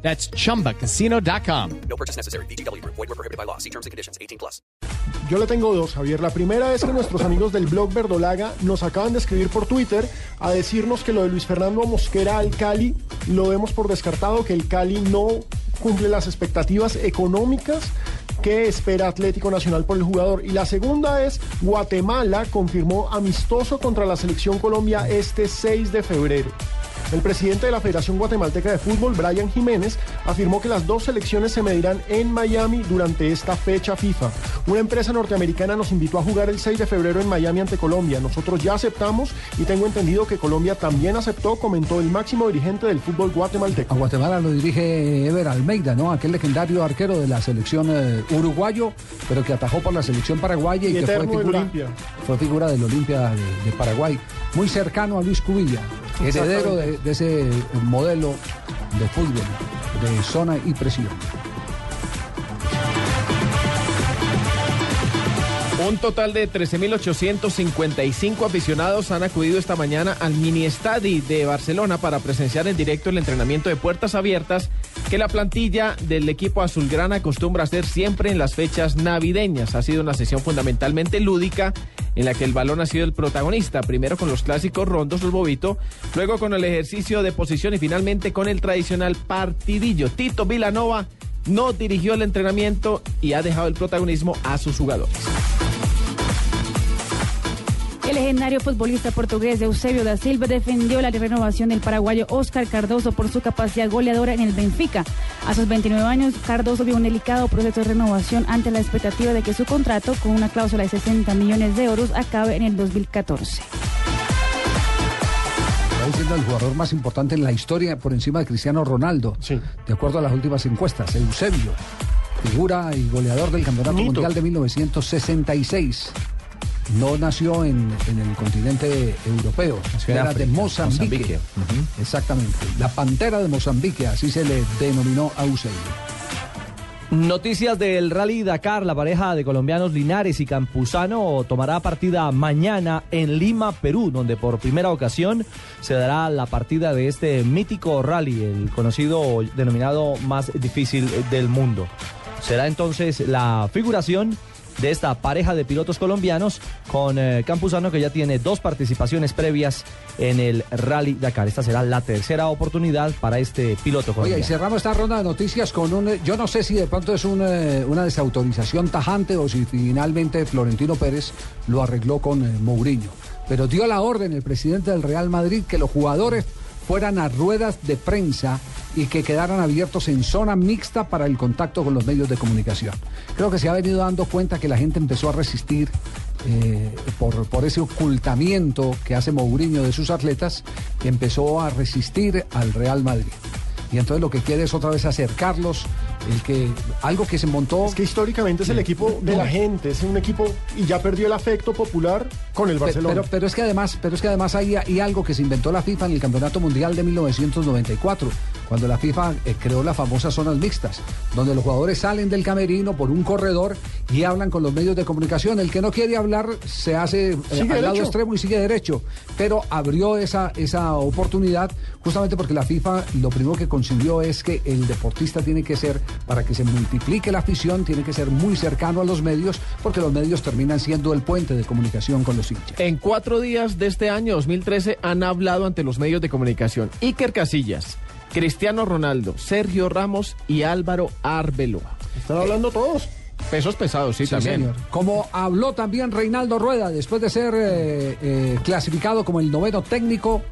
That's chumbacasino.com. No purchase necessary. VGW Group. Void where prohibited by law. See terms and conditions. 18+. Yo le tengo dos, Javier. La primera es que nuestros amigos del blog Verdolaga nos acaban de escribir por Twitter a decirnos que lo de Luis Fernando Mosquera al Cali lo vemos por descartado, que el Cali no cumple las expectativas económicas que espera Atlético Nacional por el jugador. Y la segunda es, Guatemala confirmó amistoso contra la selección Colombia este 6 de febrero. El presidente de la Federación Guatemalteca de Fútbol, Brian Jiménez, afirmó que las dos selecciones se medirán en Miami durante esta fecha FIFA. Una empresa norteamericana nos invitó a jugar el 6 de febrero en Miami ante Colombia. Nosotros ya aceptamos y tengo entendido que Colombia también aceptó, comentó el máximo dirigente del fútbol guatemalteco. A Guatemala lo dirige Ever Almeida, ¿no? Aquel legendario arquero de la selección uruguayo, pero que atajó por la selección paraguaya y que fue figura del Olimpia de Paraguay. Muy cercano a Luis Cubilla, heredero de ese modelo de fútbol, de zona y presión. Un total de 13.855 aficionados han acudido esta mañana al Mini Estadi de Barcelona para presenciar en directo el entrenamiento de puertas abiertas que la plantilla del equipo azulgrana acostumbra hacer siempre en las fechas navideñas. Ha sido una sesión fundamentalmente lúdica en la que el balón ha sido el protagonista, primero con los clásicos rondos, el bobito, luego con el ejercicio de posición y finalmente con el tradicional partidillo. Tito Vilanova no dirigió el entrenamiento y ha dejado el protagonismo a sus jugadores. El legendario futbolista portugués Eusebio Da Silva defendió la renovación del paraguayo Oscar Cardozo por su capacidad goleadora en el Benfica. A sus 29 años, Cardozo vio un delicado proceso de renovación ante la expectativa de que su contrato, con una cláusula de 60 millones de euros, acabe en el 2014. Siendo el jugador más importante en la historia por encima de Cristiano Ronaldo, sí. De acuerdo a las últimas encuestas, Eusebio, figura y goleador del Campeonato Mundial de 1966. No nació en el continente europeo, era de Mozambique. Uh-huh. Exactamente, la Pantera de Mozambique, así se le denominó a Eusebio. Noticias del Rally Dakar, la pareja de colombianos Linares y Campuzano tomará partida mañana en Lima, Perú, donde por primera ocasión se dará la partida de este mítico rally, el conocido o denominado más difícil del mundo. Será entonces la figuración de esta pareja de pilotos colombianos con Campuzano, que ya tiene dos participaciones previas en el Rally Dakar. Esta será la tercera oportunidad para este piloto colombiano. Oye, y cerramos esta ronda de noticias con yo no sé si de pronto es una desautorización tajante o si finalmente Florentino Pérez lo arregló con Mourinho. Pero dio la orden el presidente del Real Madrid que los jugadores fueran a ruedas de prensa y que quedaran abiertos en zona mixta para el contacto con los medios de comunicación. Creo que se ha venido dando cuenta que la gente empezó a resistir por ese ocultamiento que hace Mourinho de sus atletas, que empezó a resistir al Real Madrid. Y entonces lo que quiere es otra vez acercarlos, algo que se montó. Es que históricamente es el equipo de la gente, es un equipo y ya perdió el afecto popular con el Barcelona. Pero es que además hay algo que se inventó la FIFA en el Campeonato Mundial de 1994, cuando la FIFA creó las famosas zonas mixtas, donde los jugadores salen del camerino por un corredor y hablan con los medios de comunicación. El que no quiere hablar se hace al lado extremo y sigue derecho, pero abrió esa oportunidad justamente porque la FIFA lo primero que consiguió es que el deportista tiene que ser, para que se multiplique la afición, tiene que ser muy cercano a los medios, porque los medios terminan siendo el puente de comunicación con los hinchas. En 4 días de este año 2013 han hablado ante los medios de comunicación Iker Casillas, Cristiano Ronaldo, Sergio Ramos y Álvaro Arbeloa. Están hablando todos. Pesos pesados, sí también. Señor. Como habló también Reinaldo Rueda después de ser clasificado como el noveno técnico.